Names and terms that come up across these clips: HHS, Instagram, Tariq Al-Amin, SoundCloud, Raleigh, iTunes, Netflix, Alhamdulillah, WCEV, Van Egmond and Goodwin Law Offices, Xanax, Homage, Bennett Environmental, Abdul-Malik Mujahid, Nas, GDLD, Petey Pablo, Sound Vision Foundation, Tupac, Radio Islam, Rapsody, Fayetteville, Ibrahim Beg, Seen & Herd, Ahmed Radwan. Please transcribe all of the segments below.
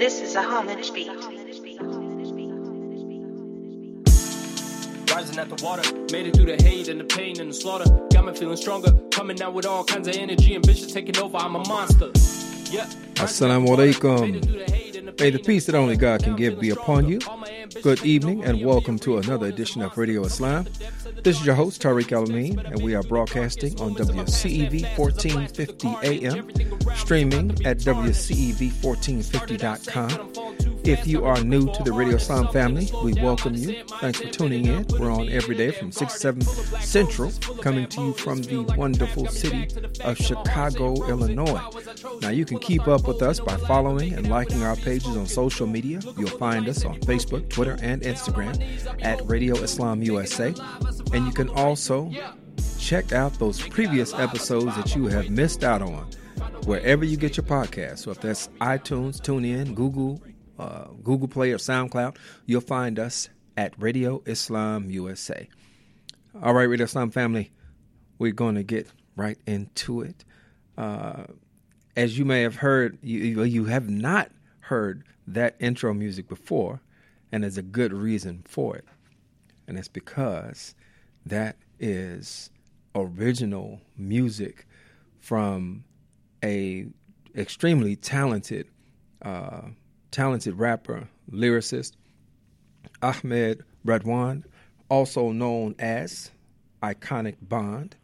This is a homage beat. Rising at the water, made it through the hate and the pain and the slaughter. Got me feeling stronger, coming out with all kinds of energy and bitches taking over. I'm a monster. Yeah. Assalamu alaikum. May the peace that only God can give be upon you. Good evening and welcome to another edition of Radio Islam. This is your host, Tariq Al-Amin, and we are broadcasting on WCEV 1450 AM, streaming at WCEV1450.com. If you are new to the Radio Islam family, we welcome you. Thanks for tuning in. We're on every day from 6 to 7 Central, coming to you from the wonderful city of Chicago, Illinois. Now, you can keep up with us by following and liking our pages on social media. You'll find us on Facebook, Twitter, and Instagram at Radio Islam USA. And you can also check out those previous episodes that you have missed out on wherever you get your podcasts. So if that's iTunes, TuneIn, Google Play, or SoundCloud, you'll find us at Radio Islam USA. All right, Radio Islam family, we're going to get right into it. As you may have heard, you have not heard that intro music before, and there's a good reason for it. And it's because that is original music from a extremely talented, talented rapper, lyricist, Ahmed Radwan, also known as Iconic Bond.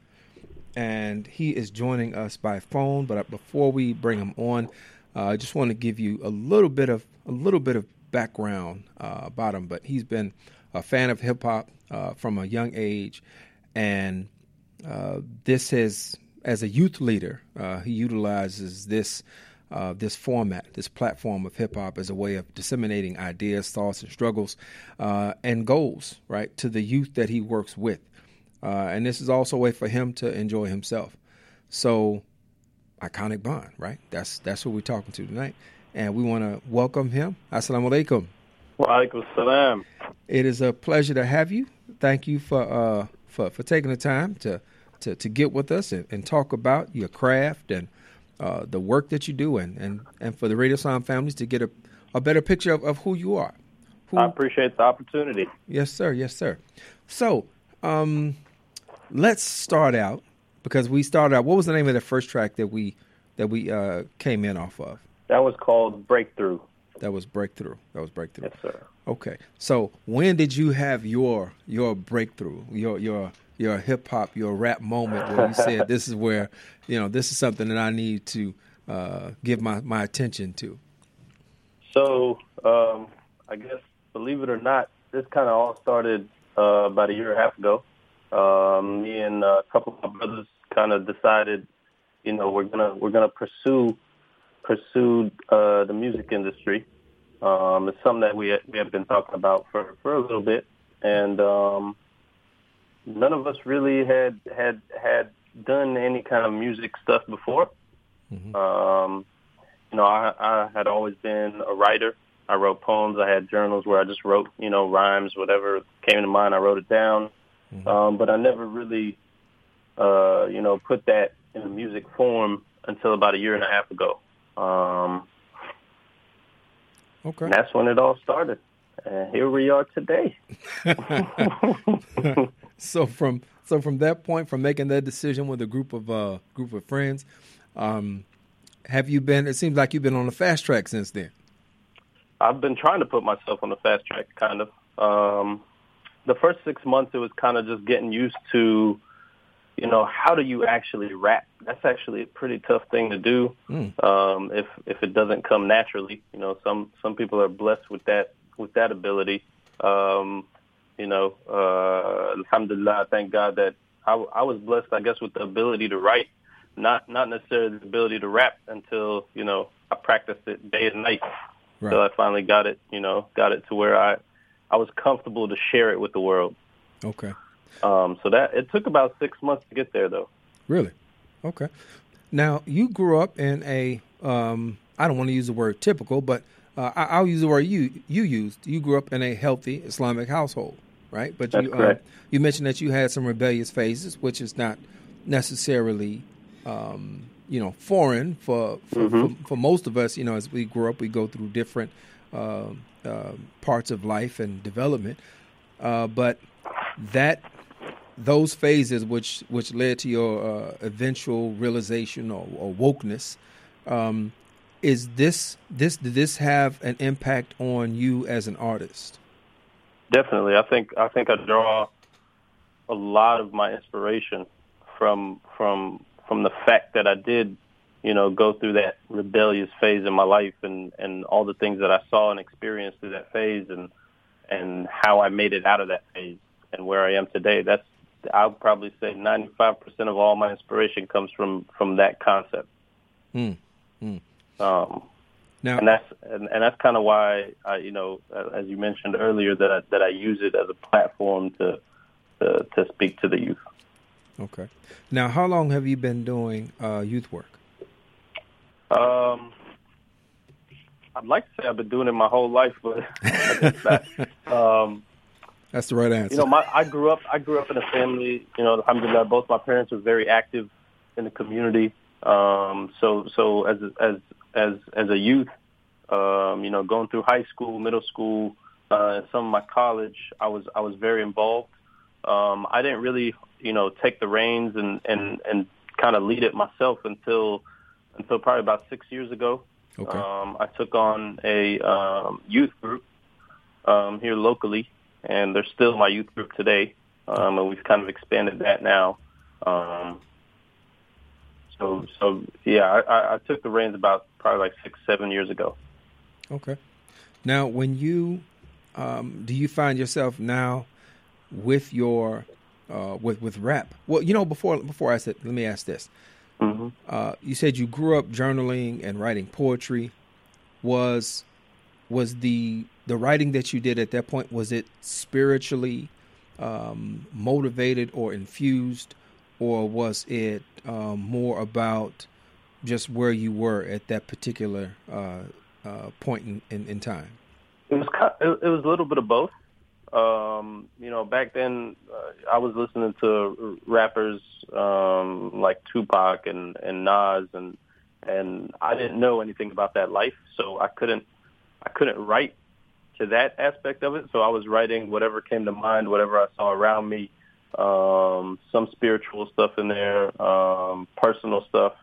And he is joining us by phone. But before we bring him on, I just want to give you a little bit of background about him. But he's been a fan of hip-hop from a young age, and this is, as a youth leader, he utilizes this platform of hip-hop as a way of disseminating ideas, thoughts, and struggles and goals, right, to the youth that he works with. And this is also a way for him to enjoy himself. So, Iconic Bond, right? That's what we're talking to tonight, and we want to welcome him. Assalamu alaikum. Wa alaikum salam. It is a pleasure to have you. Thank you for taking the time to get with us and talk about your craft and the work that you do, and for the Radio Islam families to get a better picture of who you are. I appreciate the opportunity. Yes, sir. Yes, sir. So let's start out, because we started out. What was the name of the first track that we came in off of? That was called Breakthrough. That was breakthrough. Yes, sir. Okay. So when did you have your breakthrough, your hip hop, your rap moment where you said, this is where, this is something that I need to give my attention to? So I guess, believe it or not, this kind of all started about a year and a half ago. Me and a couple of my brothers kind of decided, we're gonna pursue the music industry. It's something that we have been talking about for a little bit, and none of us really had done any kind of music stuff before. Mm-hmm. I had always been a writer. I wrote poems. I had journals where I just wrote, rhymes, whatever came to mind. I wrote it down, mm-hmm. But I never really, put that in a music form until about a year and a half ago. Okay. And that's when it all started. And here we are today. So from that point, from making that decision with a group of friends, have you been? It seems like you've been on the fast track since then. I've been trying to put myself on the fast track, kind of. The first 6 months, it was kind of just getting used to, how do you actually rap? That's actually a pretty tough thing to do. If it doesn't come naturally. Some people are blessed with that ability. Alhamdulillah, thank God that I was blessed, I guess, with the ability to write, not necessarily the ability to rap until, I practiced it day and night. Right. So I finally got it to where I was comfortable to share it with the world. Okay. So that it took about 6 months to get there, though. Really? Okay. Now, you grew up in a I don't want to use the word typical, but I'll use the word you used. You grew up in a healthy Islamic household, right? But that's correct. You mentioned that you had some rebellious phases, which is not necessarily you know, foreign for most of us. You know, as we grow up, we go through different parts of life and development. But that those phases, which led to your eventual realization or wokeness, did this have an impact on you as an artist? Definitely, I think I draw a lot of my inspiration from the fact that I did, you know, go through that rebellious phase in my life and all the things that I saw and experienced through that phase and how I made it out of that phase and where I am today. That's, I'll probably say 95% of all my inspiration comes from that concept. Now, and that's kind of why I, you know, as you mentioned earlier, that I use it as a platform to speak to the youth. Okay. Now, how long have you been doing youth work? I'd like to say I've been doing it my whole life, but I guess not. That's the right answer. You know, I grew up in a family. You know, alhamdulillah, both my parents were very active in the community. So as a youth, you know, going through high school, middle school, and some of my college, I was very involved. I didn't really, you know, take the reins and kind of lead it myself until probably about 6 years ago. Okay. I took on a youth group here locally, and they're still my youth group today, and we've kind of expanded that now. So yeah, I took the reins about probably like 6-7 years ago. Okay. Now, when you do you find yourself now with your with rap? Well, you know, before I said, let me ask this. Mm-hmm. You said you grew up journaling and writing poetry. Was the writing that you did at that point, was it spiritually motivated or infused? Or was it more about just where you were at that particular point in time? It was a little bit of both. You know, back then I was listening to rappers like Tupac and Nas, and I didn't know anything about that life, so I couldn't write to that aspect of it. So I was writing whatever came to mind, whatever I saw around me. Some spiritual stuff in there, personal stuff,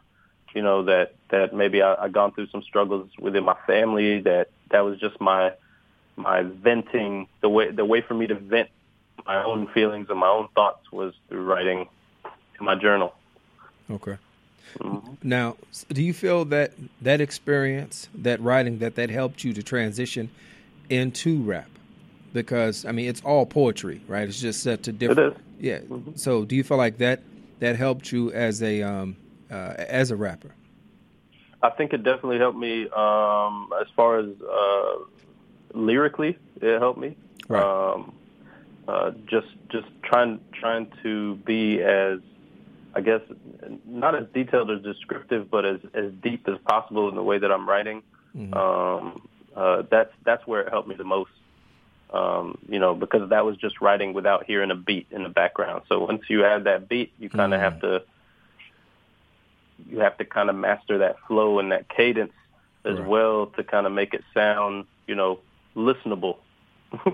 you know, that maybe I gone through some struggles within my family that was just my venting. The way for me to vent my own feelings and my own thoughts was through writing in my journal. Okay. Mm-hmm. Now, do you feel that experience, that writing, that helped you to transition into rap? Because, I mean, it's all poetry, right? It's just set to different. It is. Yeah. Mm-hmm. So do you feel like that helped you as a rapper? I think it definitely helped me as far as lyrically. It helped me. Right. Just trying to be as, I guess, not as detailed or descriptive, but as deep as possible in the way that I'm writing. Mm-hmm. That's where it helped me the most. You know, because that was just writing without hearing a beat in the background. So once you add that beat, you kind of have to kind of master that flow and that cadence as well to kind of make it sound, you know, listenable.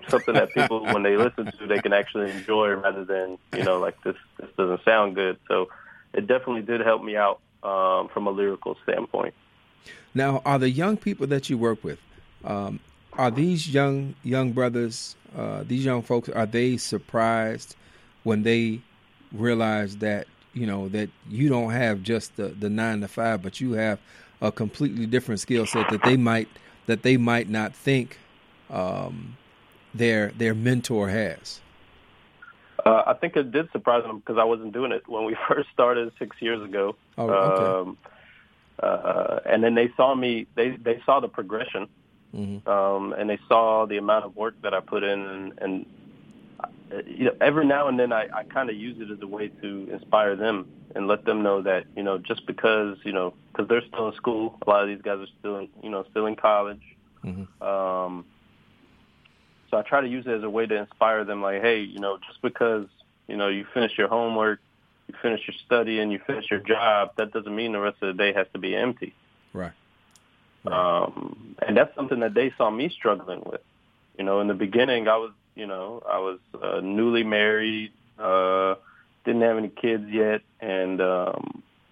Something that people, when they listen to, they can actually enjoy rather than, you know, like this doesn't sound good. So it definitely did help me out from a lyrical standpoint. Now, are the young people that you work with, are these young brothers, these young folks, are they surprised when they realize that, you know, that you don't have just the 9 to 5, but you have a completely different skill set that they might not think their mentor has? I think it did surprise them because I wasn't doing it when we first started 6 years ago. Oh, okay. And then they saw me. They saw the progression. Mm-hmm. And they saw the amount of work that I put in, and you know, every now and then I kind of use it as a way to inspire them and let them know that, you know, just because, you know, because they're still in school, a lot of these guys are still in college. Mm-hmm. So I try to use it as a way to inspire them, like, hey, you know, just because, you know, you finish your homework, you finish your study and you finish your job, that doesn't mean the rest of the day has to be empty. Right. And that's something that they saw me struggling with. You know, in the beginning, I was newly married, didn't have any kids yet, and so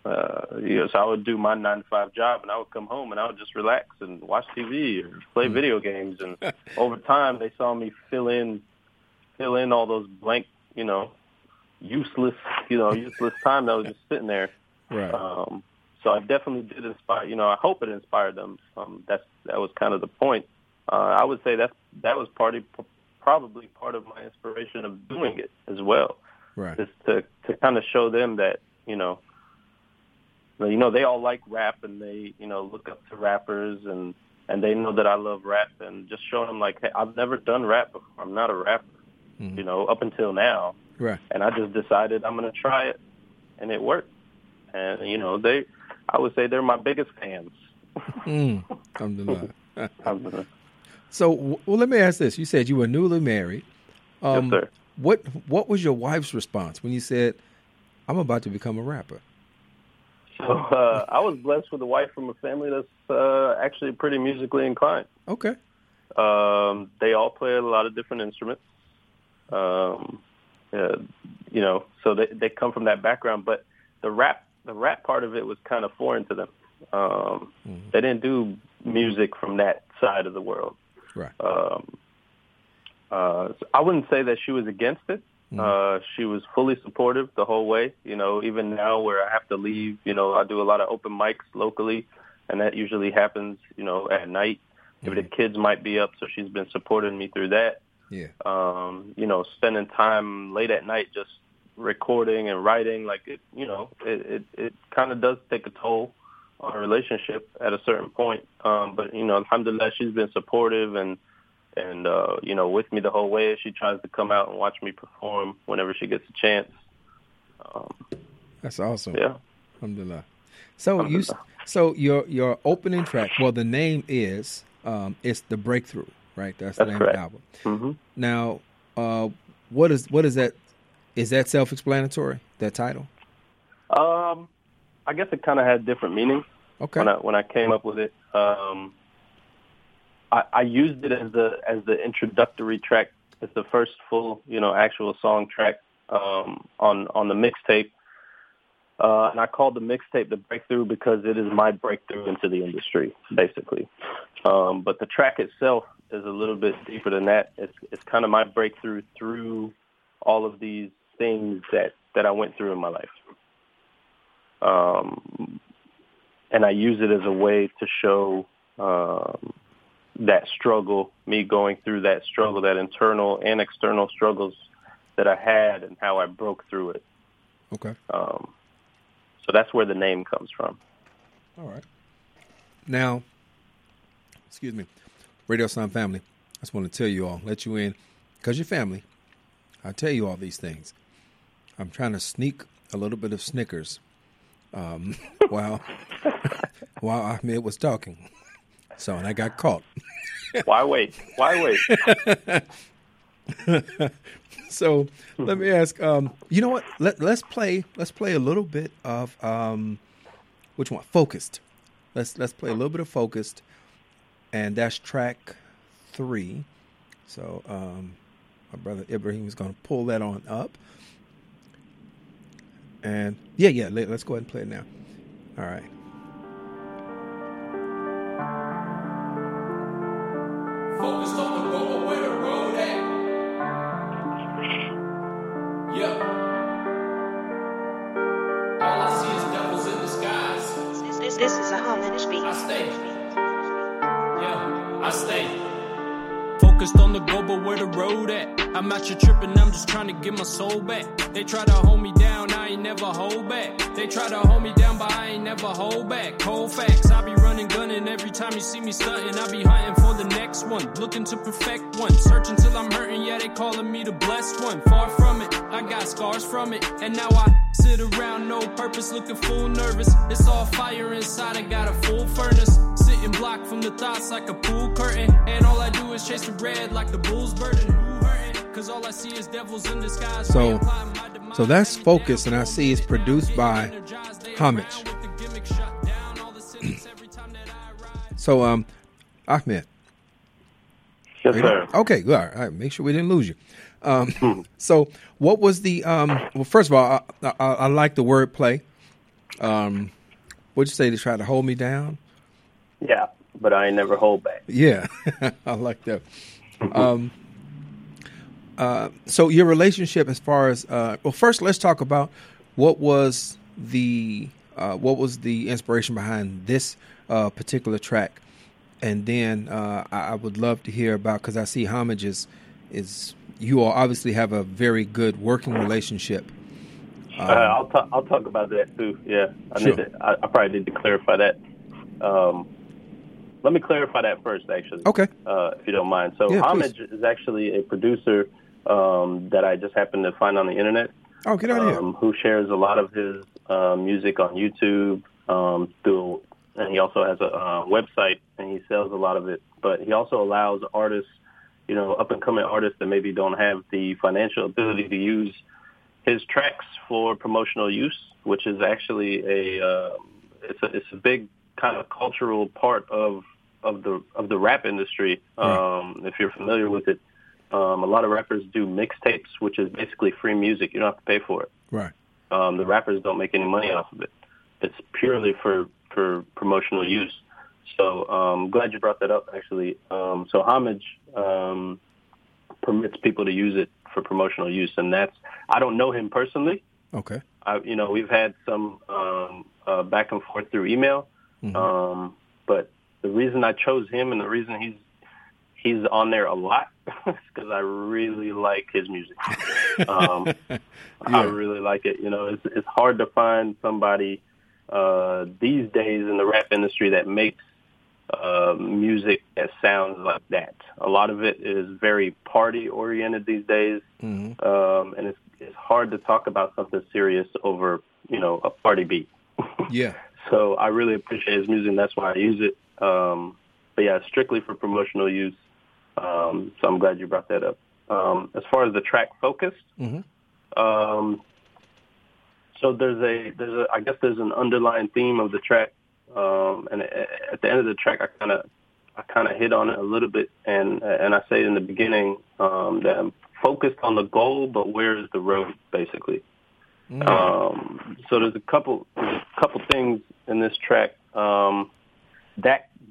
I would do my 9-to-5 job, and I would come home, and I would just relax and watch TV or play video games. And over time, they saw me fill in all those blank, useless time that was just sitting there. Right. So I definitely did inspire. I hope it inspired them. That was kind of the point. I would say that was probably part of my inspiration of doing it as well. Right. Just to kind of show them that they all like rap and they look up to rappers and they know that I love rap, and just showing them like, hey, I've never done rap before. I'm not a rapper, up until now. Right. And I just decided I'm gonna try it, and it worked. And I would say they're my biggest fans. Alhamdulillah. So, let me ask this. You said you were newly married. Yes, sir. What was your wife's response when you said, I'm about to become a rapper? So, I was blessed with a wife from a family that's actually pretty musically inclined. Okay. They all play a lot of different instruments. So they come from that background. But the rap part of it was kind of foreign to them. They didn't do music from that side of the world. Right. So I wouldn't say that she was against it. She was fully supportive the whole way. Even now where I have to leave, I do a lot of open mics locally, and that usually happens, at night. Maybe the kids might be up, so she's been supporting me through that. Yeah. Spending time late at night just recording and writing, like it kind of does take a toll on a relationship at a certain point. But alhamdulillah, she's been supportive and with me the whole way. She tries to come out and watch me perform whenever she gets a chance. That's awesome. Yeah. Alhamdulillah. So alhamdulillah. So your opening track, well, the name is it's The Breakthrough, right? That's the name correct. Of the album. Mm-hmm. Now, what is that? Is that self-explanatory, that title? I guess it kind of had different meaning. Okay. When I came up with it, I used it as the introductory track. It's the first full, actual song track on the mixtape. And I called the mixtape The Breakthrough because it is my breakthrough into the industry, basically. But the track itself is a little bit deeper than that. It's kind of my breakthrough through all of these things that I went through in my life. And I use it as a way to show that struggle, me going through that struggle, that internal and external struggles that I had and how I broke through it. Okay. So that's where the name comes from. All right. Now, excuse me, Radio Islam family, I just want to tell you all, let you in, because you're family. I tell you all these things. I'm trying to sneak a little bit of Snickers while Ahmed was talking. So, and I got caught. Why wait? So, let me ask. You know what? Let's play a little bit of which one? Focused. Let's play a little bit of Focused, and that's track 3. So, my brother Ibrahim is going to pull that on up, and yeah. Let's go ahead and play it now. All right. Focused on the road, where the road at. Yeah. All I see is devils in disguise. This is a Homage beat. I stay. Yeah, I stay. Focused on the goal, but where the road at. I'm out here tripping, I'm just trying to get my soul back. They try to hold me down, I ain't never hold back. They try to hold me down, but I ain't never hold back. Cold facts, I be running, gunning. Every time you see me stunting, I be hunting for the next one. Looking to perfect one, searching till I'm hurting. Yeah, they calling me the blessed one. Far from it, I got scars from it. And now I sit around, no purpose, looking full nervous. It's all fire inside, I got a full furnace. Sitting blocked from the thoughts like a pool curtain. And all I do is chase the bread like the bull's burden. Cause all I see is devils in disguise. So So that's Focus, and I see it's produced by Homage. So, Ahmed. Yes, sir. Okay, good. All right, make sure we didn't lose you. So what was the, well, first of all, I like the wordplay. What'd you say, to try to hold me down? Yeah, but I ain't never hold back. Yeah, I like that. So your relationship as far as, well, first let's talk about what was the inspiration behind this particular track. And then I would love to hear about, because I see Homage is you all obviously have a very good working relationship. I'll talk about that too. Yeah, I probably need to clarify that. Let me clarify that first, actually. Okay. If you don't mind. So yeah, Homage is actually a producer that I just happened to find on the internet. Oh, get out of here. Who shares a lot of his music on YouTube through. And he also has a website, and he sells a lot of it. But he also allows artists, you know, up-and-coming artists that maybe don't have the financial ability to use his tracks for promotional use, which is actually it's a big kind of cultural part of the rap industry. If you're familiar with it, a lot of rappers do mixtapes, which is basically free music. You don't have to pay for it. Right. The rappers don't make any money off of it. It's purely for promotional use. So I'm glad you brought that up, actually. So Homage permits people to use it for promotional use, and I don't know him personally. Okay. We've had some back and forth through email, but the reason I chose him and the reason he's on there a lot is because I really like his music. Yeah. I really like it. You know, it's hard to find somebody these days in the rap industry that makes music that sounds like that. A lot of it is very party oriented these days, and it's hard to talk about something serious over, you know, a party beat. Yeah. So I really appreciate his music, and that's why I use it. But yeah, strictly for promotional use. So I'm glad you brought that up. As far as the track Focus, so there's a I guess there's an underlying theme of the track, and at the end of the track I kind of hit on it a little bit, and I say in the beginning that I'm focused on the goal, but where is the road, basically. So there's a couple things in this track.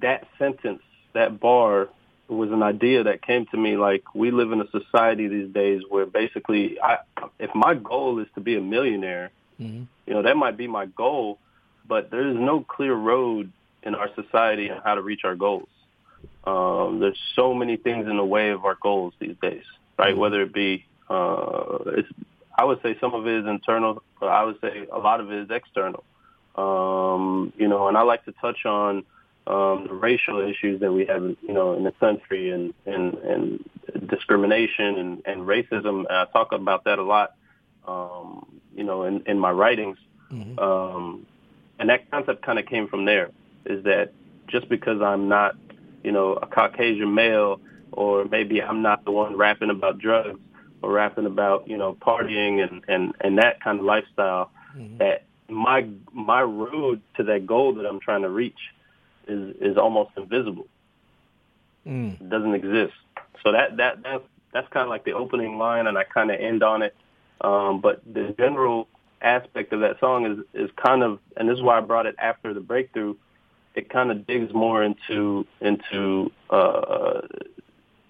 That sentence, that bar, was an idea that came to me. Like, we live in a society these days where basically if my goal is to be a millionaire, you know, that might be my goal, but there is no clear road in our society on how to reach our goals. There's so many things in the way of our goals these days, right? Whether it be, I would say some of it is internal, but I would say a lot of it is external. You know, and I like to touch on the racial issues that we have, you know, in the country, and discrimination and racism. And I talk about that a lot. You know, in my writings. And that concept kind of came from there, is that just because I'm not, you know, a Caucasian male, or maybe I'm not the one rapping about drugs or rapping about, you know, partying and that kind of lifestyle, that my road to that goal that I'm trying to reach is almost invisible. It doesn't exist. So that's kind of like the opening line, and I kind of end on it. But the general aspect of that song is kind of, and this is why I brought it after the breakthrough, it kind of digs more into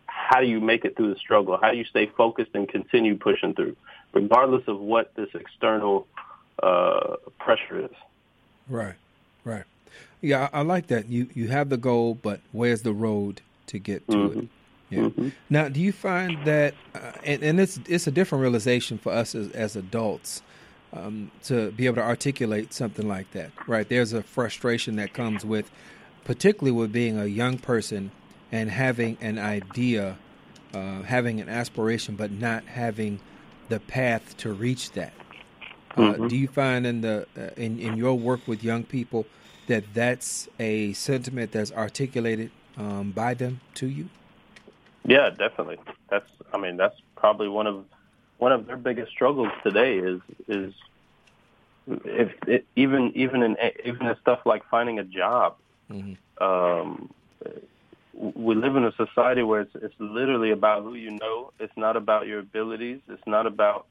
how do you make it through the struggle? How do you stay focused and continue pushing through, regardless of what this external pressure is? Right, right. Yeah, I like that. You have the goal, but where's the road to get to it? Yeah. Now, do you find that, and it's a different realization for us as adults to be able to articulate something like that, right? There's a frustration that comes with, particularly with being a young person and having an idea, having an aspiration, but not having the path to reach that. Do you find in the in your work with young people that that's a sentiment that's articulated by them to you? Yeah, definitely. That's probably one of one of their biggest struggles today is if it, even in stuff like finding a job. Mm-hmm. We live in a society where it's literally about who you know. It's not about your abilities. It's not about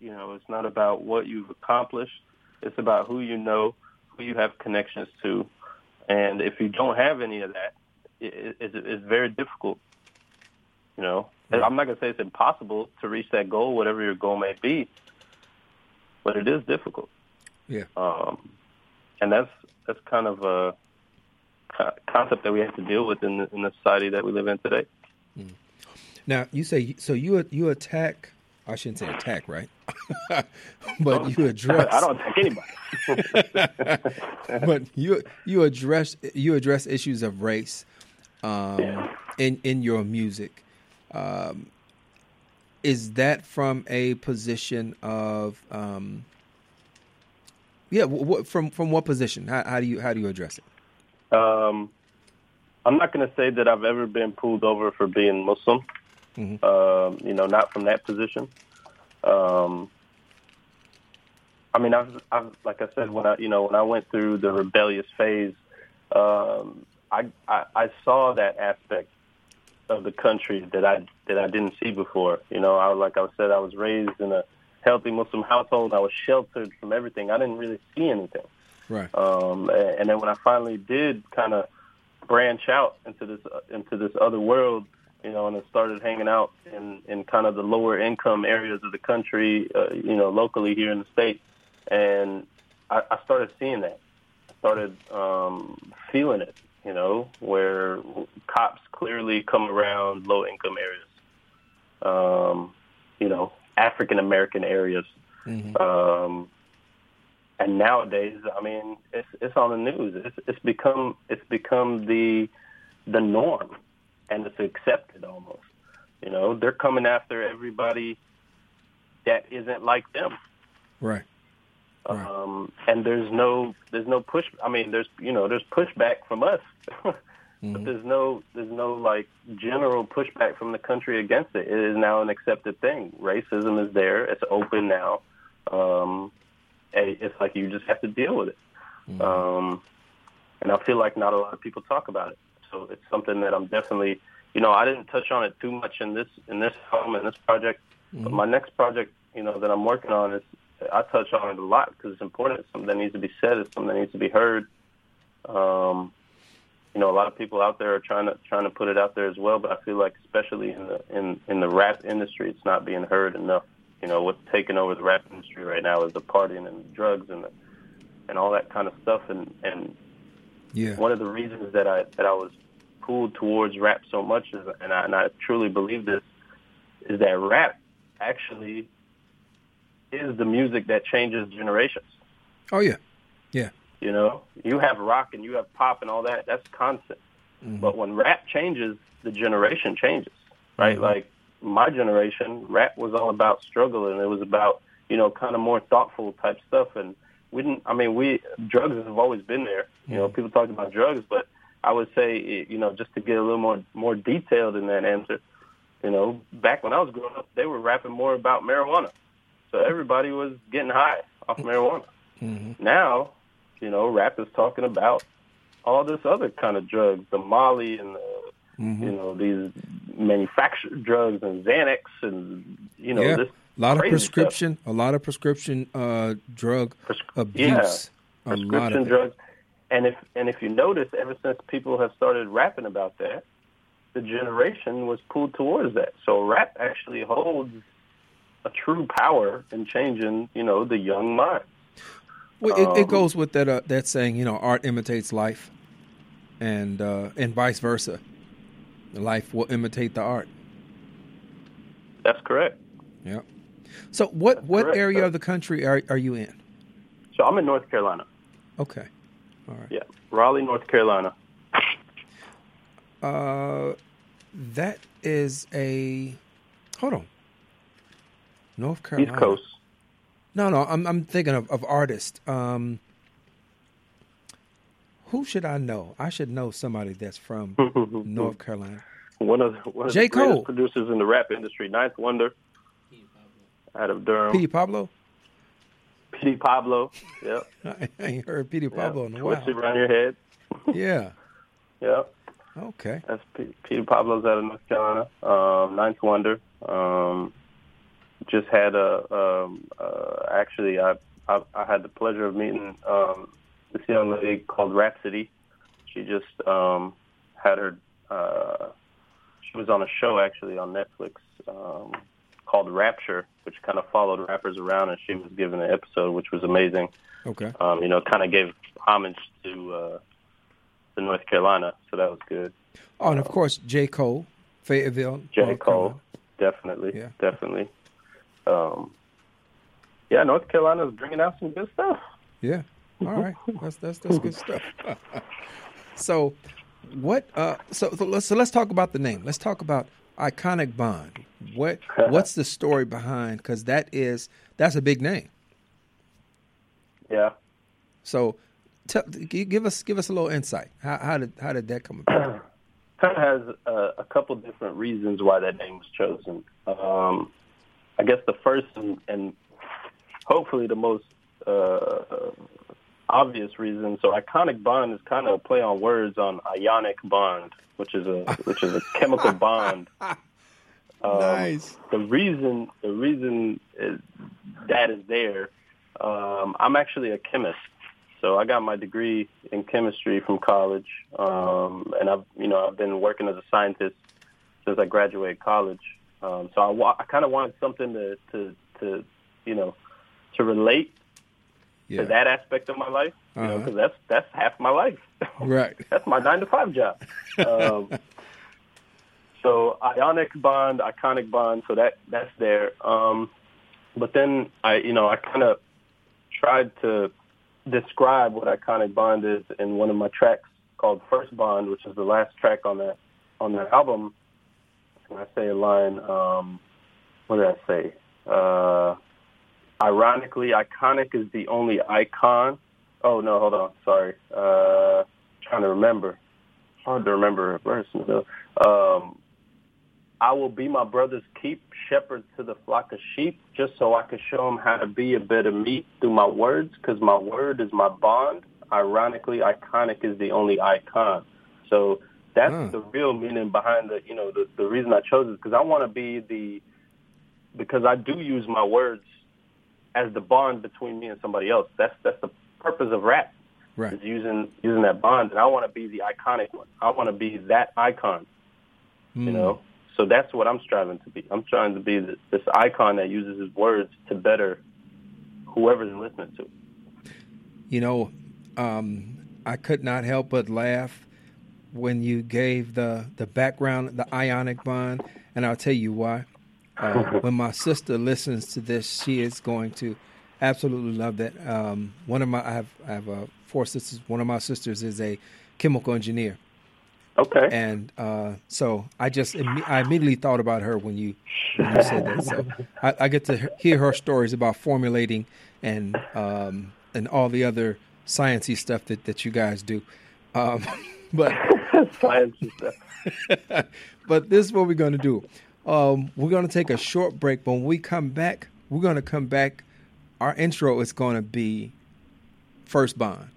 it's not about what you've accomplished. It's about who you know, who you have connections to, and if you don't have any of that, it's very difficult. You know, yeah. I'm not gonna say it's impossible to reach that goal, whatever your goal may be, but it is difficult. Yeah, and that's kind of a concept that we have to deal with in the society that we live in today. Mm. Now, you say so. You attack. I shouldn't say attack, right? But you address. I don't attack anybody. But you address issues of race in your music. Is that from a position of from what position? How do you address it? I'm not going to say that I've ever been pulled over for being Muslim. Mm-hmm. Not from that position. I've like I said, when I went through the rebellious phase, I saw that aspect of the country that I didn't see before. I was raised in a healthy Muslim household. I was sheltered from everything. I didn't really see anything. Right. And then when I finally did kind of branch out into this other world, and I started hanging out in kind of the lower income areas of the country, locally here in the state, and I started seeing that. I started feeling it, where cops clearly come around low income areas, African American areas. Mm-hmm. And nowadays, it's on the news. It's become the norm, and it's accepted almost. They're coming after everybody that isn't like them. Right. And there's no push. There's pushback from us, mm-hmm. but there's no like general pushback from the country against it. It is now an accepted thing. Racism is there. It's open now. It's like you just have to deal with it. Mm-hmm. And I feel like not a lot of people talk about it. So it's something that I'm definitely, I didn't touch on it too much in this album, in this project. Mm-hmm. But my next project, that I'm working on, I touch on it a lot because it's important. It's something that needs to be said. It's something that needs to be heard. A lot of people out there are trying to put it out there as well. But I feel like especially in the rap industry, it's not being heard enough. What's taking over the rap industry right now is the partying and the drugs and all that kind of stuff. And yeah. One of the reasons that I was pulled towards rap so much is, and I truly believe this, is that rap actually is the music that changes generations. Oh yeah, yeah. You have rock and you have pop and all that. That's constant. Mm-hmm. But when rap changes, the generation changes, right? Mm-hmm. Like. My generation, rap was all about struggle, and it was about, kind of more thoughtful type stuff. And drugs have always been there. People talk about drugs, but I would say, just to get a little more detailed in that answer, back when I was growing up, they were rapping more about marijuana. So everybody was getting high off marijuana. Mm-hmm. Now, rap is talking about all this other kind of drugs, the Molly and the, mm-hmm. These manufactured drugs and Xanax and, this a lot of prescription drug abuse. Yeah. Prescription drugs. And if you notice, ever since people have started rapping about that, the generation was pulled towards that. So rap actually holds a true power in changing, the young mind. Well, it goes with that saying, art imitates life and vice versa. Life will imitate the art. That's correct. Yeah. So what area of the country are you in? So I'm in North Carolina. Okay. All right. Yeah. Raleigh, North Carolina. That is a... Hold on. North Carolina. East Coast. No. I'm thinking of artists. Who should I know? I should know somebody that's from North Carolina. One of the J. Cole producers in the rap industry, Ninth Wonder. out of Durham. Petey Pablo? Petey Pablo, yep. I ain't heard Petey Pablo in a while. Twist it around your head. Yeah. Yep. Okay. That's Petey Pablo's out of North Carolina. Ninth Wonder. Just had a actually I had the pleasure of meeting this young lady called Rapsody. She just had her she was on a show actually on Netflix called Rapture, which kind of followed rappers around, and she was given an episode, which was amazing. Okay. You know, kind of gave homage to North Carolina, so that was good. Oh, and of course, J. Cole, Fayetteville. J. Cole, definitely, yeah. Definitely. Yeah, North Carolina's bringing out some good stuff. Yeah. All right. That's good stuff. So, what? So let's talk about the name. Let's talk about Iconic Bond. What's the story behind? Because that's a big name. Yeah. So, give us a little insight. How did that come about? Kind of has a couple different reasons why that name was chosen. I guess the first and hopefully the most obvious reason. So Iconic Bond is kind of a play on words on ionic bond, which is a chemical bond. Nice. The reason is that is there. I'm actually a chemist, so I got my degree in chemistry from college, and I've been working as a scientist since I graduated college. So I kind of wanted something to relate to that aspect of my life, because that's half my life. Right. That's my 9-to-5 job. So Iconic Bond. So that's there. But then I kind of tried to describe what Iconic Bond is in one of my tracks called First Bond, which is the last track on that album. And I say a line, what did I say? Ironically, iconic is the only icon. Oh, no, hold on. Sorry. Trying to remember. Hard to remember a verse. I will be my brother's keep, shepherd to the flock of sheep, just so I can show them how to be a bit of meat through my words, because my word is my bond. Ironically, iconic is the only icon. So that's the real meaning behind the reason I chose it, because I want to because I do use my words as the bond between me and somebody else. That's the purpose of rap, right? Is using that bond, and I want to be the iconic one. I want to be that icon, So that's what I'm striving to be. I'm trying to be this icon that uses his words to better whoever's listening to. I could not help but laugh when you gave the background, the Ionic Bond, and I'll tell you why. When my sister listens to this, she is going to absolutely love that. I have 4 sisters. One of my sisters is a chemical engineer. Okay. And so I immediately thought about her when you said that. So I get to hear her stories about formulating and all the other sciencey stuff that you guys do. But but this is what we're going to do. We're going to take a short break. But when we come back, our intro is going to be First Bond,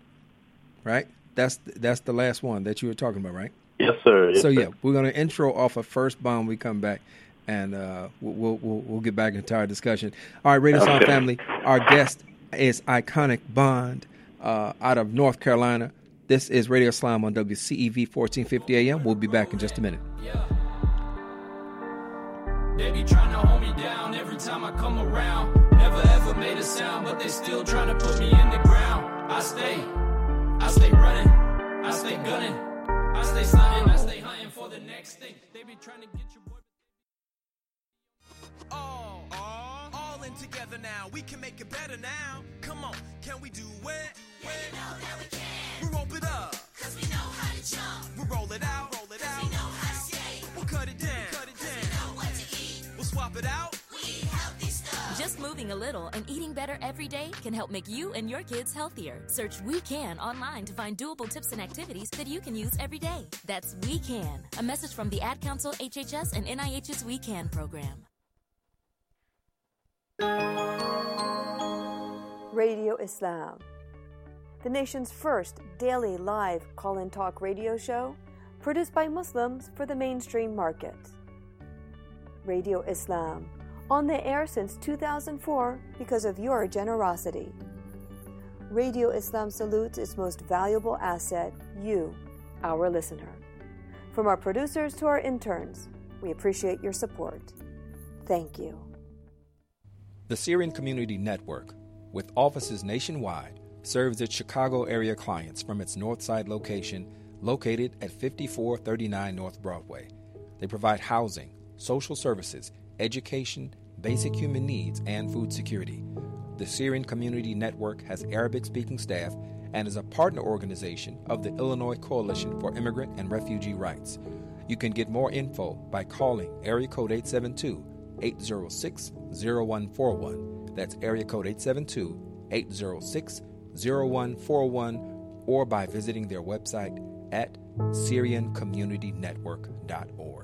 right? That's the last one that you were talking about, right? Yes, sir. Yes, so, yeah, we're going to intro off of First Bond when we come back, and we'll get back into our discussion. All right, Radio Islam family, our guest is Iconic Bond out of North Carolina. This is Radio Islam on WCEV 1450 AM. We'll be back in just a minute. Yeah. They be trying to hold me down every time I come around. Never ever made a sound, but they still trying to put me in the ground. I stay running, I stay gunning, I stay sliding, I stay hunting for the next thing. They be trying to get your boy. Oh, all in together now. We can make it better now. Come on, can we do it? Yeah, you know that we can. We rope it up, cause we know how to jump. We roll it out, we know how to skate. We'll cut it down, we know what to eat. We'll swap it out, we eat healthy stuff. Just moving a little and eating better every day can help make you and your kids healthier. Search We Can online to find doable tips and activities that you can use every day. That's We Can, a message from the Ad Council, HHS, and NIH's We Can program. Radio Islam, the nation's first daily live call-in talk radio show produced by Muslims for the mainstream market. Radio Islam, on the air since 2004 because of your generosity. Radio Islam salutes its most valuable asset, you, our listener. From our producers to our interns, we appreciate your support. Thank you. The Syrian Community Network, with offices nationwide, serves its Chicago area clients from its Northside location located at 5439 North Broadway. They provide housing, social services, education, basic human needs, and food security. The Syrian Community Network has Arabic-speaking staff and is a partner organization of the Illinois Coalition for Immigrant and Refugee Rights. You can get more info by calling area code 872-806-0141. That's area code 872-806-0141 or by visiting their website at SyrianCommunityNetwork.org.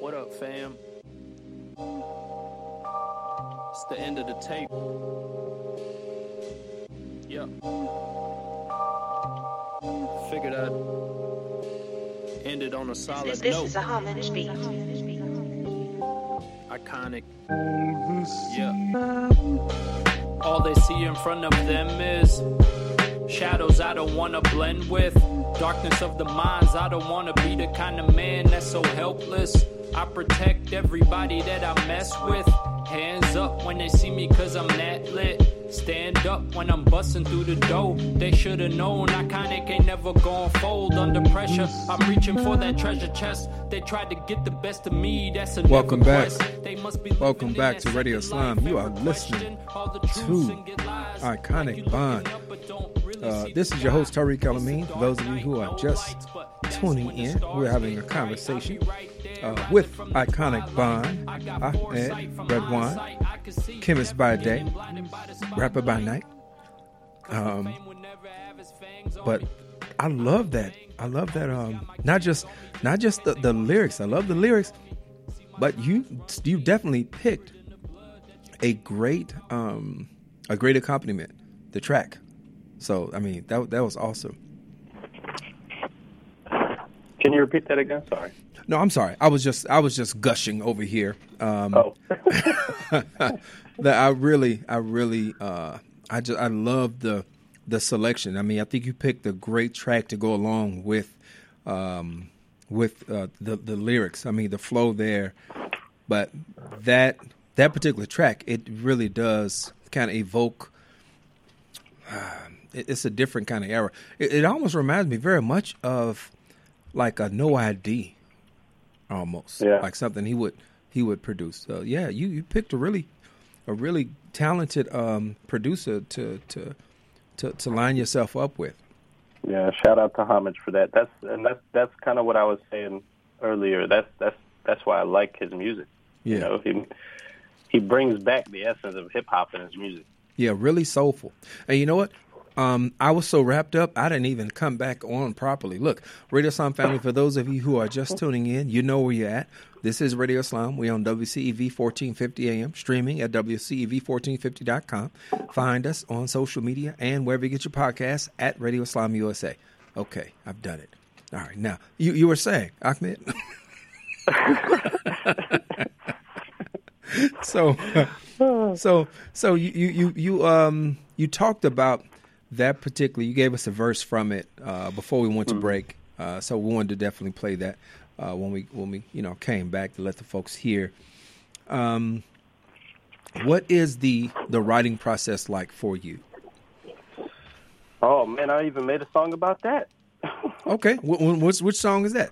What up, fam? It's the end of the tape. Yep. Figured I'd end it on a solid note. This is a homage beat. Iconic. Yeah. All they see in front of them is shadows I don't want to blend with. Darkness of the minds, I don't want to be the kind of man that's so helpless. I protect everybody that I mess with. Hands up when they see me cause I'm that lit. Stand up when I'm busting through the door. They should have known Iconic ain't never gon' fold under pressure. I'm reaching for that treasure chest. They tried to get the best of me, that's a welcome back. They must be welcome back to Radio Islam. You are listening to Iconic Bond. This is your host, Tariq Al-Amin. Those of you who are just tuning in, we're having a conversation with Iconic Bond, Ahmed Radwan, chemist by day, rapper by night. But I love that. Not just the lyrics. I love the lyrics, but you definitely picked a great accompaniment, the track. So, I mean, that was awesome. Can you repeat that again? Sorry. No, I'm sorry. I was just gushing over here. That I love the selection. I mean, I think you picked a great track to go along with the lyrics. I mean, the flow there, but that particular track, it really does kind of evoke. It's a different kind of era. It almost reminds me very much of like a No ID, almost. Yeah. Like something he would produce. So yeah, you picked a really talented producer to line yourself up with. Yeah, shout out to Homage for that. That's kind of what I was saying earlier. That's why I like his music. Yeah. You know, he brings back the essence of hip hop in his music. Yeah, really soulful. And you know what? I was so wrapped up, I didn't even come back on properly. Look, Radio Islam family, for those of you who are just tuning in, you know where you're at. This is Radio Islam. We're on WCEV 1450 AM, streaming at WCEV1450.com. Find us on social media and wherever you get your podcasts at Radio Islam USA. Okay, I've done it. All right. Now, you were saying, Ahmed. So you talked about that particularly. You gave us a verse from it before we went to break. So we wanted to definitely play that when we came back to let the folks hear. What is the writing process like for you? Oh man, I even made a song about that. Okay, which song is that?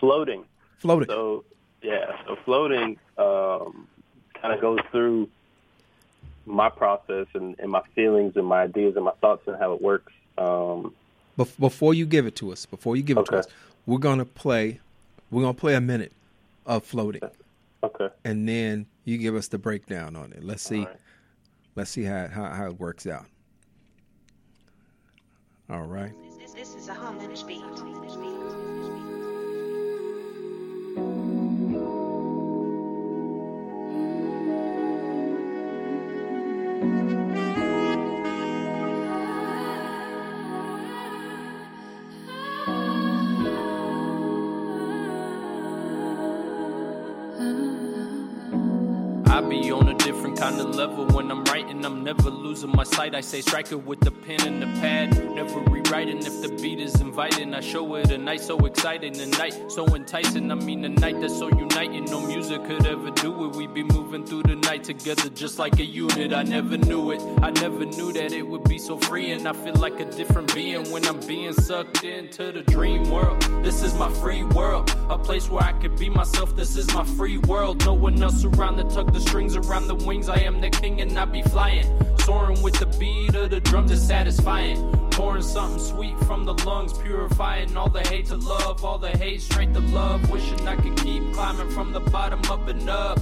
Floating. So yeah, floating kind of goes through my process and my feelings and my ideas and my thoughts and how it works. Before you give it to us, we're gonna play a minute of floating. Okay. And then you give us the breakdown on it. Let's see. All right. Let's see how it works out. All right. This is a homage beat. Kind of level when I'm writing, I'm never losing my sight. I say strike it with the pen and the pad, never rewriting. If the beat is inviting, I show it a night so exciting, the night so enticing. I mean a night that's so uniting, no music could ever do it. We be moving through the night together just like a unit. I never knew it, I never knew that it would be so free, and I feel like a different being when I'm being sucked into the dream world. This is my free world, a place where I could be myself. This is my free world, no one else around to tug the strings around the wings. I am the king and I be flying, soaring with the beat of the drum, just satisfying, pouring something sweet from the lungs, purifying all the hate to love, all the hate straight to love, wishing I could keep climbing from the bottom up and up.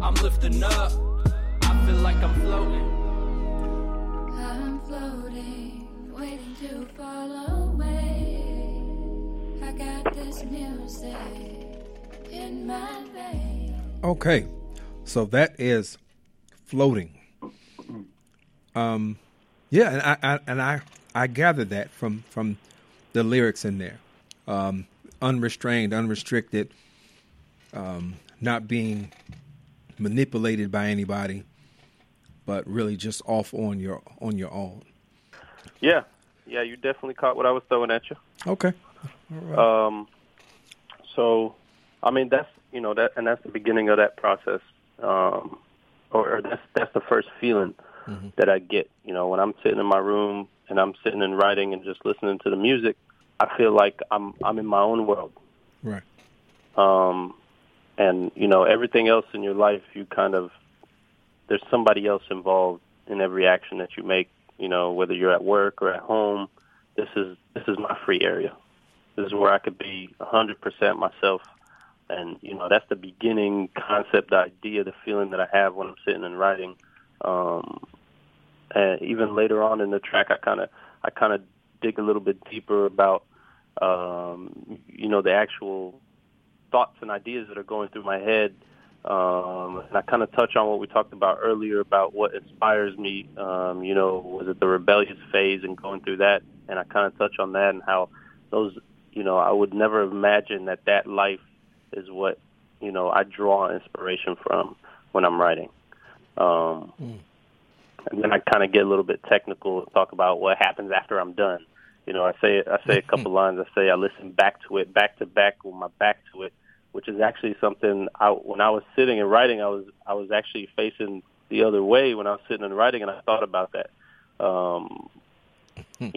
I'm lifting up, I feel like I'm floating. I'm floating, waiting to fall away. I got this music in my veins. Okay, so that is floating. And I gather that from the lyrics in there. Unrestrained, unrestricted, not being manipulated by anybody, but really just off on your own. Yeah, you definitely caught what I was throwing at you. Okay. All right. So I mean that's that's the beginning of that process. Or that's the first feeling that I get. When I'm sitting in my room and I'm sitting and writing and just listening to the music, I feel like I'm in my own world. Right. And, everything else in your life, you kind of, there's somebody else involved in every action that you make, whether you're at work or at home. This is my free area. This is where I could be 100% myself. And, that's the beginning concept, the idea, the feeling that I have when I'm sitting and writing. And even later on in the track, I kind of dig a little bit deeper about, the actual thoughts and ideas that are going through my head. And I kind of touch on what we talked about earlier about what inspires me, was it the rebellious phase and going through that? And I kind of touch on that and how those, I would never imagine that life is what, I draw inspiration from when I'm writing. And then I kind of get a little bit technical and talk about what happens after I'm done. I say a couple lines. I say I listen back to it, back to back with my back to it, which is actually something when I was sitting and writing, I was actually facing the other way when I was sitting and writing, and I thought about that. When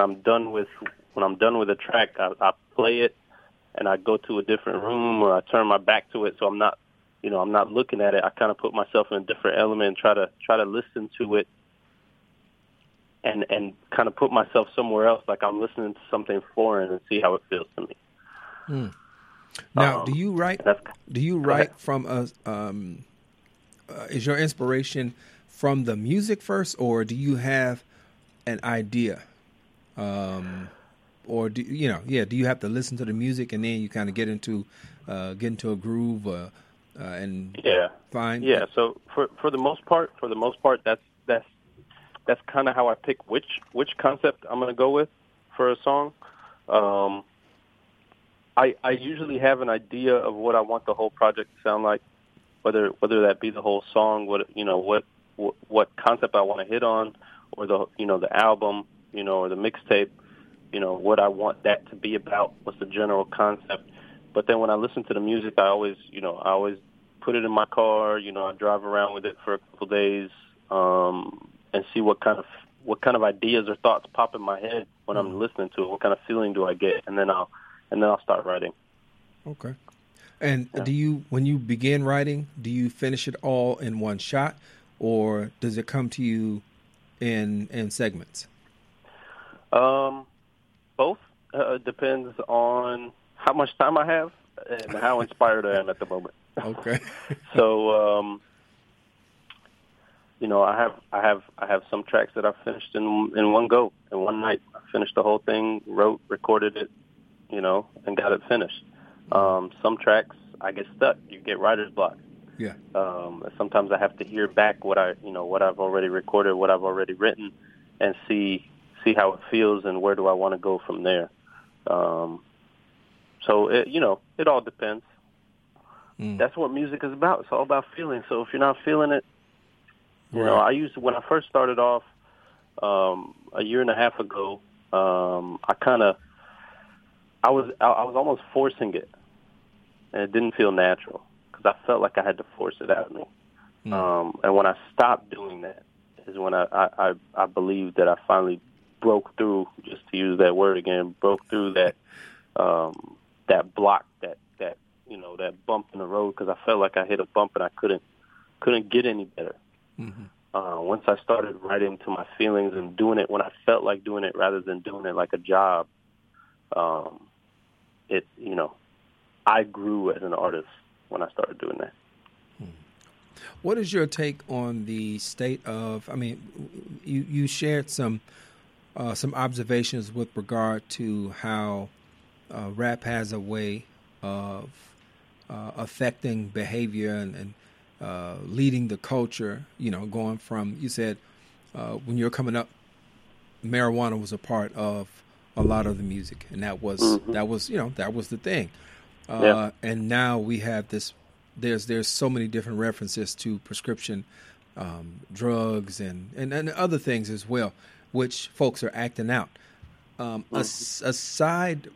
I'm done with a track, I play it, and I go to a different room or I turn my back to it, so I'm not looking at it. I kind of put myself in a different element and try to listen to it and kind of put myself somewhere else, like I'm listening to something foreign, and see how it feels to me. Now, do you write from a is your inspiration from the music first, or do you have an idea? Or do you have to listen to the music and then you kind of get into a groove find? Yeah. So for the most part, that's kind of how I pick which concept I'm going to go with for a song. I usually have an idea of what I want the whole project to sound like, whether that be the whole song, what concept I want to hit on, or the album, or the mixtape, what I want that to be about, what's the general concept. But then when I listen to the music, I always put it in my car. I drive around with it for a couple of days and see what kind of ideas or thoughts pop in my head when I'm listening to it. What kind of feeling do I get? And then I'll start writing. Okay. And yeah. When you begin writing, do you finish it all in one shot, or does it come to you in segments? Both. Depends on how much time I have and how inspired I am at the moment. Okay. So, I have some tracks that I finished in one go, in one night. I finished the whole thing, wrote, recorded it, and got it finished. Some tracks I get stuck. You get writer's block. Yeah. Sometimes I have to hear back what I've already recorded, what I've already written, and see how it feels and where do I want to go from there. So it all depends. That's what music is about. It's all about feeling. So if you're not feeling it, when I first started off a year and a half ago, I was almost forcing it, and it didn't feel natural because I felt like I had to force it out of me. And when I stopped doing that is when I believe that I finally broke through, just to use that word again, broke through that that block, that bump in the road, because I felt like I hit a bump and I couldn't get any better. Once I started writing to my feelings and doing it when I felt like doing it rather than doing it like a job, I grew as an artist when I started doing that. What is your take on the state of, you shared some observations with regard to how rap has a way of affecting behavior and leading the culture, going from, you said when you were coming up, marijuana was a part of a lot of the music, and that was the thing. And now we have this, there's so many different references to prescription drugs and other things as well, which folks are acting out. Aside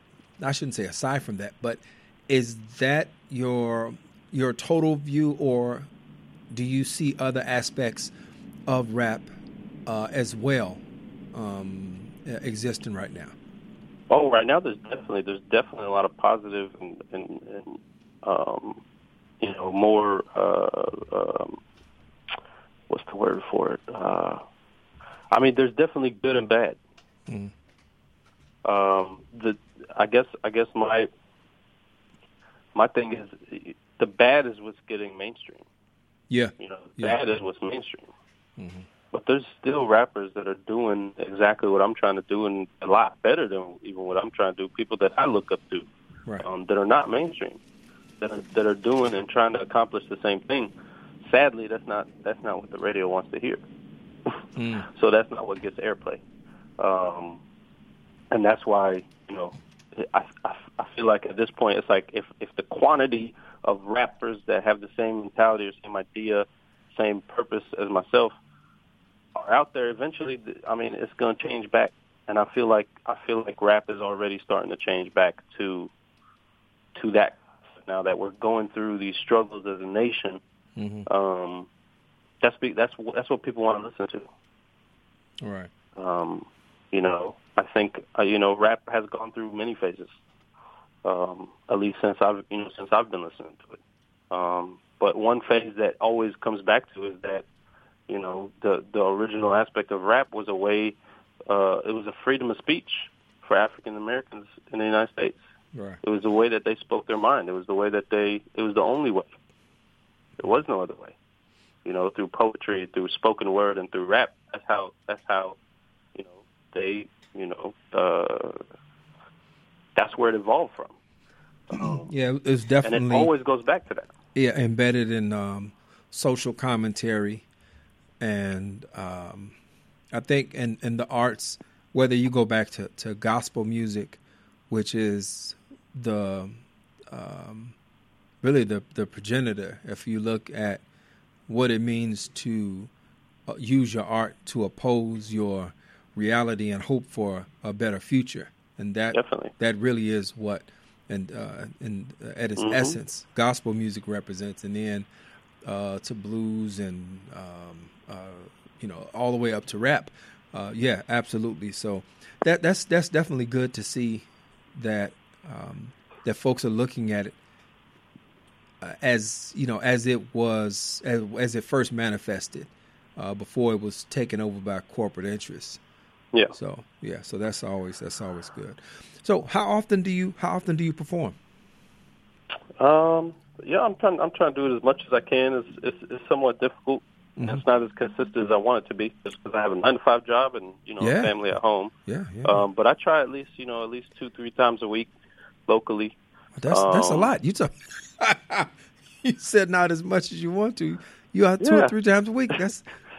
from that, but is that your total view, or do you see other aspects of rap as well existing right now? Oh, right now there's definitely a lot of positive and more what's the word for it? There's definitely good and bad. I guess my thing is the bad is what's getting mainstream. Yeah. Bad is what's mainstream. Mm-hmm. But there's still rappers that are doing exactly what I'm trying to do and a lot better than even what I'm trying to do, people that I look up to, right. That are not mainstream, that are doing and trying to accomplish the same thing. Sadly, that's not what the radio wants to hear. So that's not what gets airplay. And that's why, I feel like at this point, it's like if the quantity of rappers that have the same mentality or same idea, same purpose as myself are out there, eventually, it's going to change back. And I feel like rap is already starting to change back to that now that we're going through these struggles as a nation. Mm-hmm. That's what people want to listen to. All right. I think rap has gone through many phases, at least since I've been listening to it. But one phase that always comes back to is that the original aspect of rap was a way, it was a freedom of speech for African Americans in the United States. Right. It was the way that they spoke their mind. It was the way that it was the only way. There was no other way. Through poetry, through spoken word, and through rap. That's how they. That's where it evolved from. It's definitely, and it always goes back to that. Yeah, embedded in social commentary, and I think in the arts, whether you go back to gospel music which is the really the progenitor. If you look at what it means to use your art to oppose your reality and hope for a better future, and that really is what, and at its mm-hmm. essence, gospel music represents. And then to blues and all the way up to rap. Yeah, absolutely. So that's definitely good to see that that folks are looking at it as it first manifested before it was taken over by corporate interests. Yeah. So yeah. So that's always good. So how often do you perform? Yeah, I'm trying to do it as much as I can. It's somewhat difficult. Mm-hmm. It's not as consistent as I want it to be, just because I have a 9-to-5 job and a family at home. Yeah, yeah. But I try at least 2-3 times a week locally. That's a lot. You said not as much as you want to. You have 2 or 3 times a week.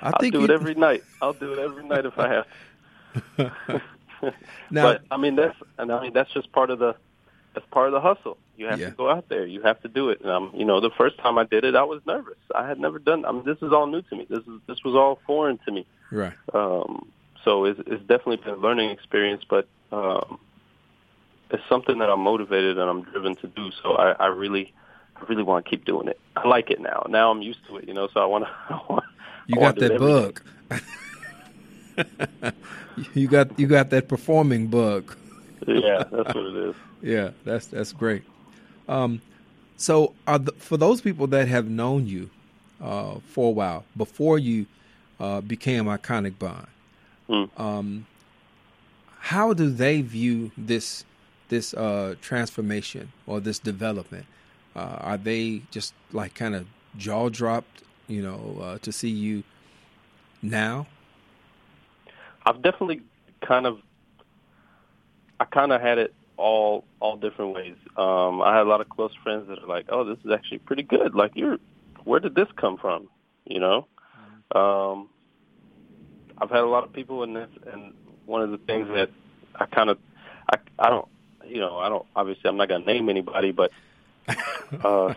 I'll do it every night. I'll do it every night if I have to. Now, but that's just part of the hustle. You have to go out there. You have to do it. And the first time I did it, I was nervous. I had never done. This is all new to me. This was all foreign to me. Right. So it's definitely been a learning experience, but it's something that I'm motivated and I'm driven to do. So I really want to keep doing it. I like it now. Now I'm used to it. So I want to. You got that bug. you got that performing bug. Yeah, that's what it is. Yeah, that's great. So for those people that have known you for a while, before you became Iconic Bond, how do they view this transformation or this development? Are they just like kind of jaw-dropped, to see you now? I've definitely kind of had it all different ways. I had a lot of close friends that are like, "Oh, this is actually pretty good. Like, where did this come from?" I've had a lot of people in this, and one of the things that I don't obviously I'm not gonna name anybody, but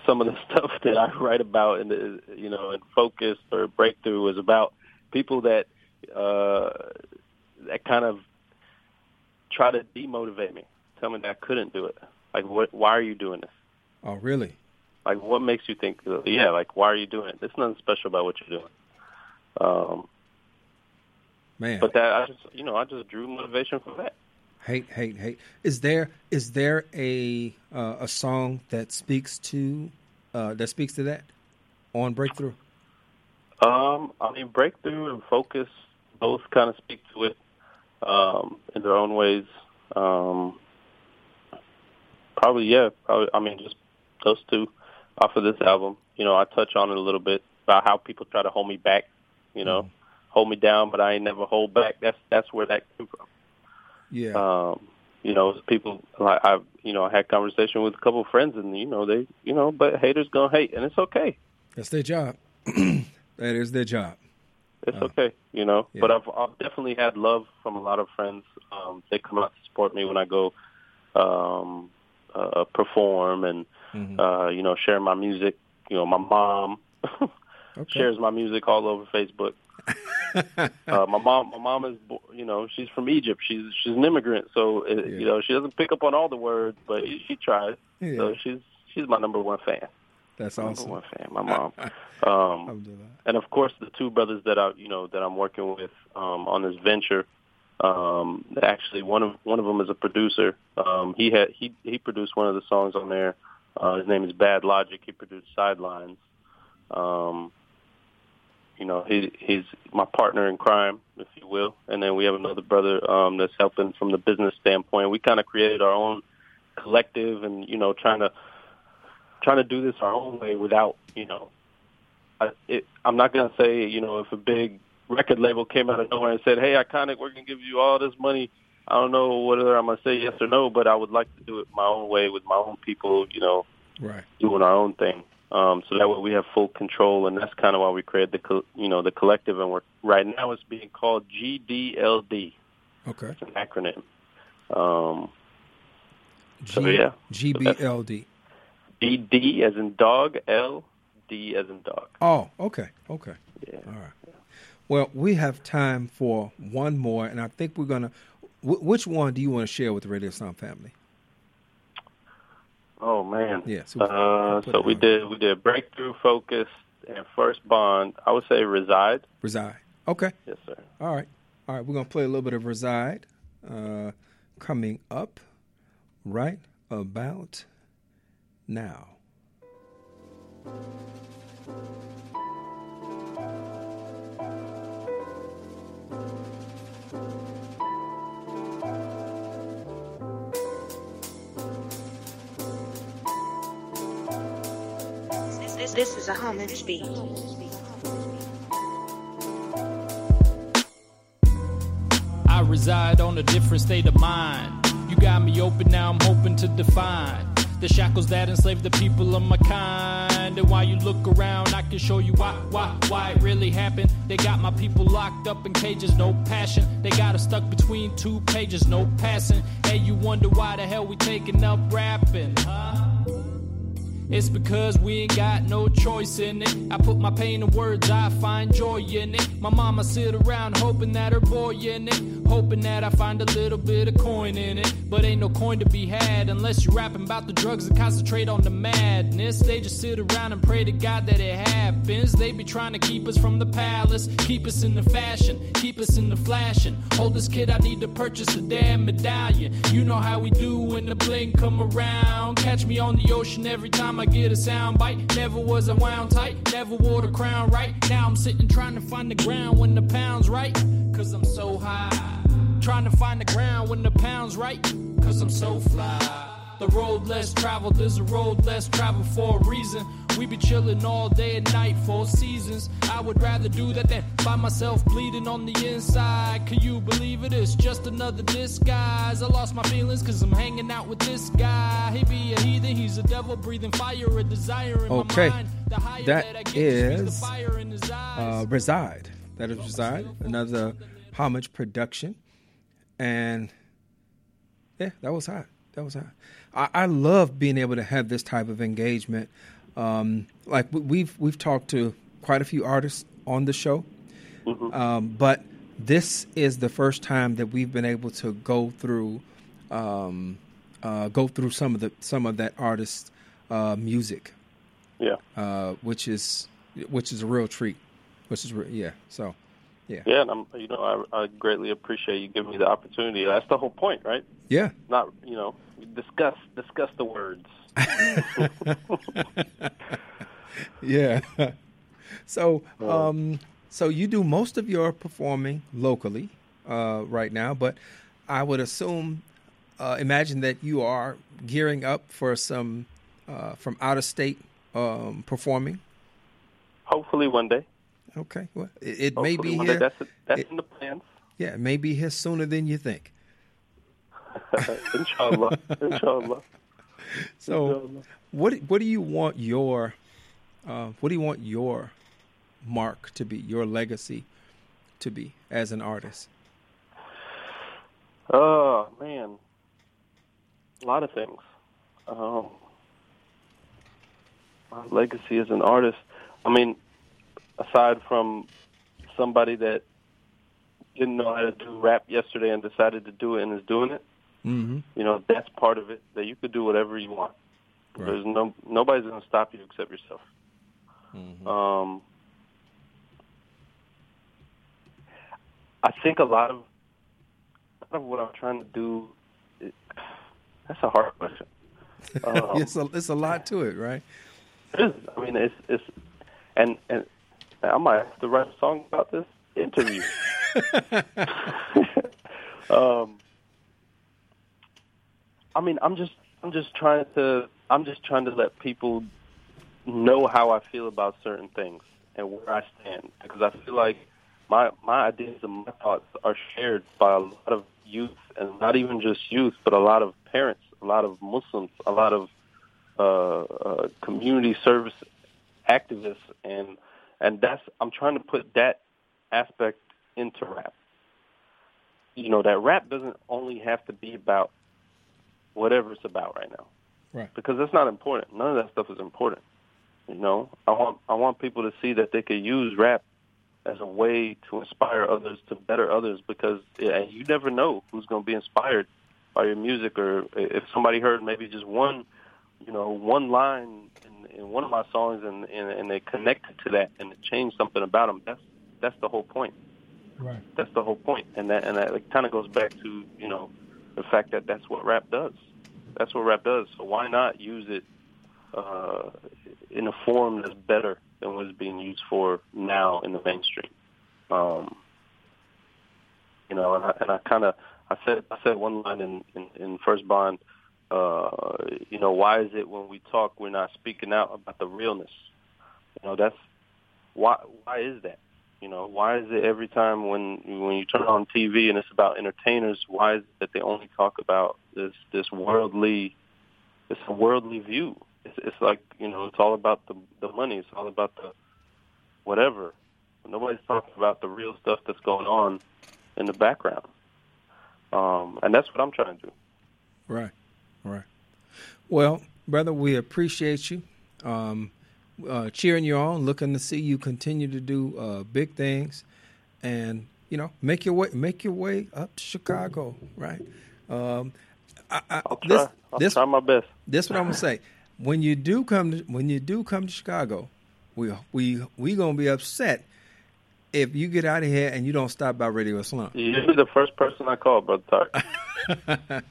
some of the stuff that I write about in Focus or Breakthrough was about people that that kind of try to demotivate me, tell me that I couldn't do it. Like, why are you doing this? Oh, really? Like, what makes you think, why are you doing it? There's nothing special about what you're doing. Man. But that, I just drew motivation from that. Hate. Is there a song that speaks to that on Breakthrough? Breakthrough and Focus both kind of speak to it. In their own ways, just those two off of this album. I touch on it a little bit about how people try to hold me back, hold me down, but I ain't never hold back. That's where that came from. Yeah. People like I had conversation with a couple of friends, and but haters gonna hate, and it's okay. That's their job. That is their job. It's okay, Yeah. But I've definitely had love from a lot of friends. They come out to support me when I go perform and, share my music. My mom shares my music all over Facebook. My mom is, she's from Egypt. She's an immigrant, so, she doesn't pick up on all the words, but she tries. Yeah. So she's my number one fan. That's awesome. Number one fan, my mom. And of course, the two brothers that I'm working with on this venture. Actually, one of them is a producer. He produced one of the songs on there. His name is Bad Logic. He produced Sidelines. He's my partner in crime, if you will. And then we have another brother that's helping from the business standpoint. We kind of created our own collective, and trying to do this our own way without, I'm not going to say, if a big record label came out of nowhere and said, "Hey, Iconic, we're going to give you all this money." I don't know whether I'm going to say yes or no, but I would like to do it my own way with my own people, right, doing our own thing. So that way we have full control, and that's kind of why we created the collective. And right now it's being called GDLD. Okay. It's an acronym. GBLD. D as in dog, L, D as in dog. Oh, okay, okay. Yeah. All right. Yeah. Well, we have time for one more, and I think we're going to... Which one do you want to share with the Radio Islam family? Oh, man. Yeah, so we did Breakthrough, Focus, and First Bond. I would say Reside. Reside. Okay. Yes, sir. All right. All right, we're going to play a little bit of Reside coming up right about now. This is a homage beat. I reside on a different state of mind. You got me open, now I'm hoping to define the shackles that enslave the people of my kind. And while you look around, I can show you why it really happened. They got my people locked up in cages, no passion. They got us stuck between two pages, no passing. Hey, you wonder why the hell we taking up rapping, huh? It's because we ain't got no choice in it. I put my pain in words, I find joy in it. My mama sit around hoping that her boy in it, hoping that I find a little bit of coin in it. But ain't no coin to be had unless you rapping about the drugs and concentrate on the madness. They just sit around and pray to God that it happens. They be trying to keep us from the palace, keep us in the fashion, keep us in the flashing. Hold this kid, I need to purchase a damn medallion. You know how we do when the bling come around. Catch me on the ocean every time I get a sound bite. Never was I wound tight, never wore the crown right. Now I'm sitting trying to find the ground when the pound's right, cause I'm so high. Trying to find the ground when the pound's right, cause I'm so fly. The road less traveled is a road less traveled for a reason. We be chilling all day and night, 4 seasons. I would rather do that than find myself bleeding on the inside. Can you believe it? It's just another disguise. I lost my feelings cause I'm hanging out with this guy. He be a heathen, he's a devil breathing fire, a desire in my mind. Okay, that is Reside. That is Reside, another homage production. And yeah, that was hot. That was hot. I love being able to have this type of engagement. Like we've talked to quite a few artists on the show, mm-hmm. But this is the first time that we've been able to go through some of that artist's music. Yeah. Which is a real treat. Yeah. So. Yeah. Yeah, and I greatly appreciate you giving me the opportunity. That's the whole point, right? Yeah. Not, discuss the words. Yeah. So, so you do most of your performing locally right now, but I would imagine that you are gearing up for some from out of state performing. Hopefully, one day. Okay, well, it may be here. That's in the plans. Yeah, it may be here sooner than you think. Inshallah, inshallah. So, inshallah. What do you want your mark to be, your legacy to be as an artist? Oh man, a lot of things. My legacy as an artist. I mean, aside from somebody that didn't know how to do rap yesterday and decided to do it and is doing it, mm-hmm. That's part of it, that you could do whatever you want. Right. There's nobody's going to stop you except yourself. Mm-hmm. I think a lot of what I'm trying to do, that's a hard question. It's a lot to it, right? It is. I mean, it's and I might have to write a song about this interview. I mean, I'm just trying to let people know how I feel about certain things and where I stand, because I feel like my ideas and my thoughts are shared by a lot of youth, and not even just youth, but a lot of parents, a lot of Muslims, a lot of community service activists, and that's, I'm trying to put that aspect into rap. That rap doesn't only have to be about whatever it's about right now. Right. Because that's not important. None of that stuff is important. You know, I want people to see that they could use rap as a way to inspire others, to better others, because you never know who's going to be inspired by your music, or if somebody heard maybe just one line in one of my songs and they connected to that and it changed something about them. That's the whole point. Right. That's the whole point. And that like, kind of goes back to, the fact that that's what rap does. That's what rap does. So why not use it in a form that's better than what it's being used for now in the mainstream? I said one line in First Bond, why is it when we talk we're not speaking out about the realness? That's why is that? Why is it every time when you turn on TV and it's about entertainers, why is it that they only talk about this worldly view? It's like, it's all about the money. It's all about the whatever. Nobody's talking about the real stuff that's going on in the background. And that's what I'm trying to do. Right. Well, brother, we appreciate you. Cheering you on, looking to see you continue to do big things, and make your way up to Chicago, right? I'll try my best. That's what I'm gonna say. When you do come to Chicago, we gonna be upset if you get out of here and you don't stop by Radio Islam. You'll be the first person I call, Brother Tariq.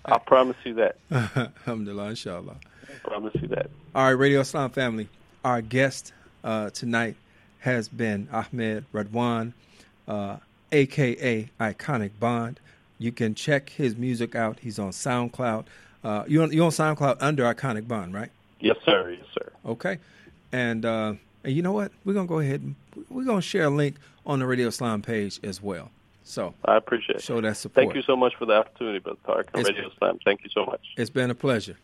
I promise you that. Alhamdulillah, inshallah. I promise you that. All right, Radio Islam family. Our guest tonight has been Ahmed Radwan, a.k.a. Iconic Bond. You can check his music out. He's on SoundCloud. You're on SoundCloud under Iconic Bond, right? Yes, sir. Yes, sir. Okay. And you know what? We're going to go ahead and we're going to share a link on the Radio Islam page as well. So I appreciate it. Show that support. Thank you so much for the opportunity, Brother Tariq, on Radio Islam. Thank you so much. It's been a pleasure.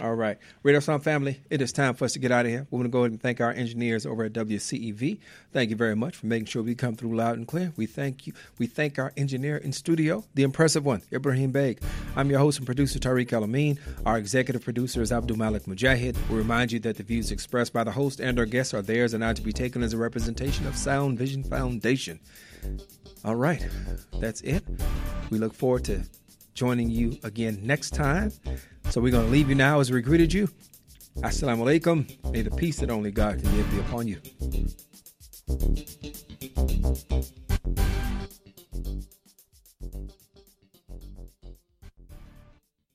All right. Radio Sound family, it is time for us to get out of here. We're going to go ahead and thank our engineers over at WCEV. Thank you very much for making sure we come through loud and clear. We thank you. We thank our engineer in studio, the impressive one, Ibrahim Beg. I'm your host and producer, Tariq Al-Amin. Our executive producer is Abdul-Malik Mujahid. We remind you that the views expressed by the host and our guests are theirs and are to be taken as a representation of Sound Vision Foundation. All right. That's it. We look forward to joining you again next time. So we're going to leave you now as we greeted you. Assalamu alaikum. May the peace that only God can give be upon you.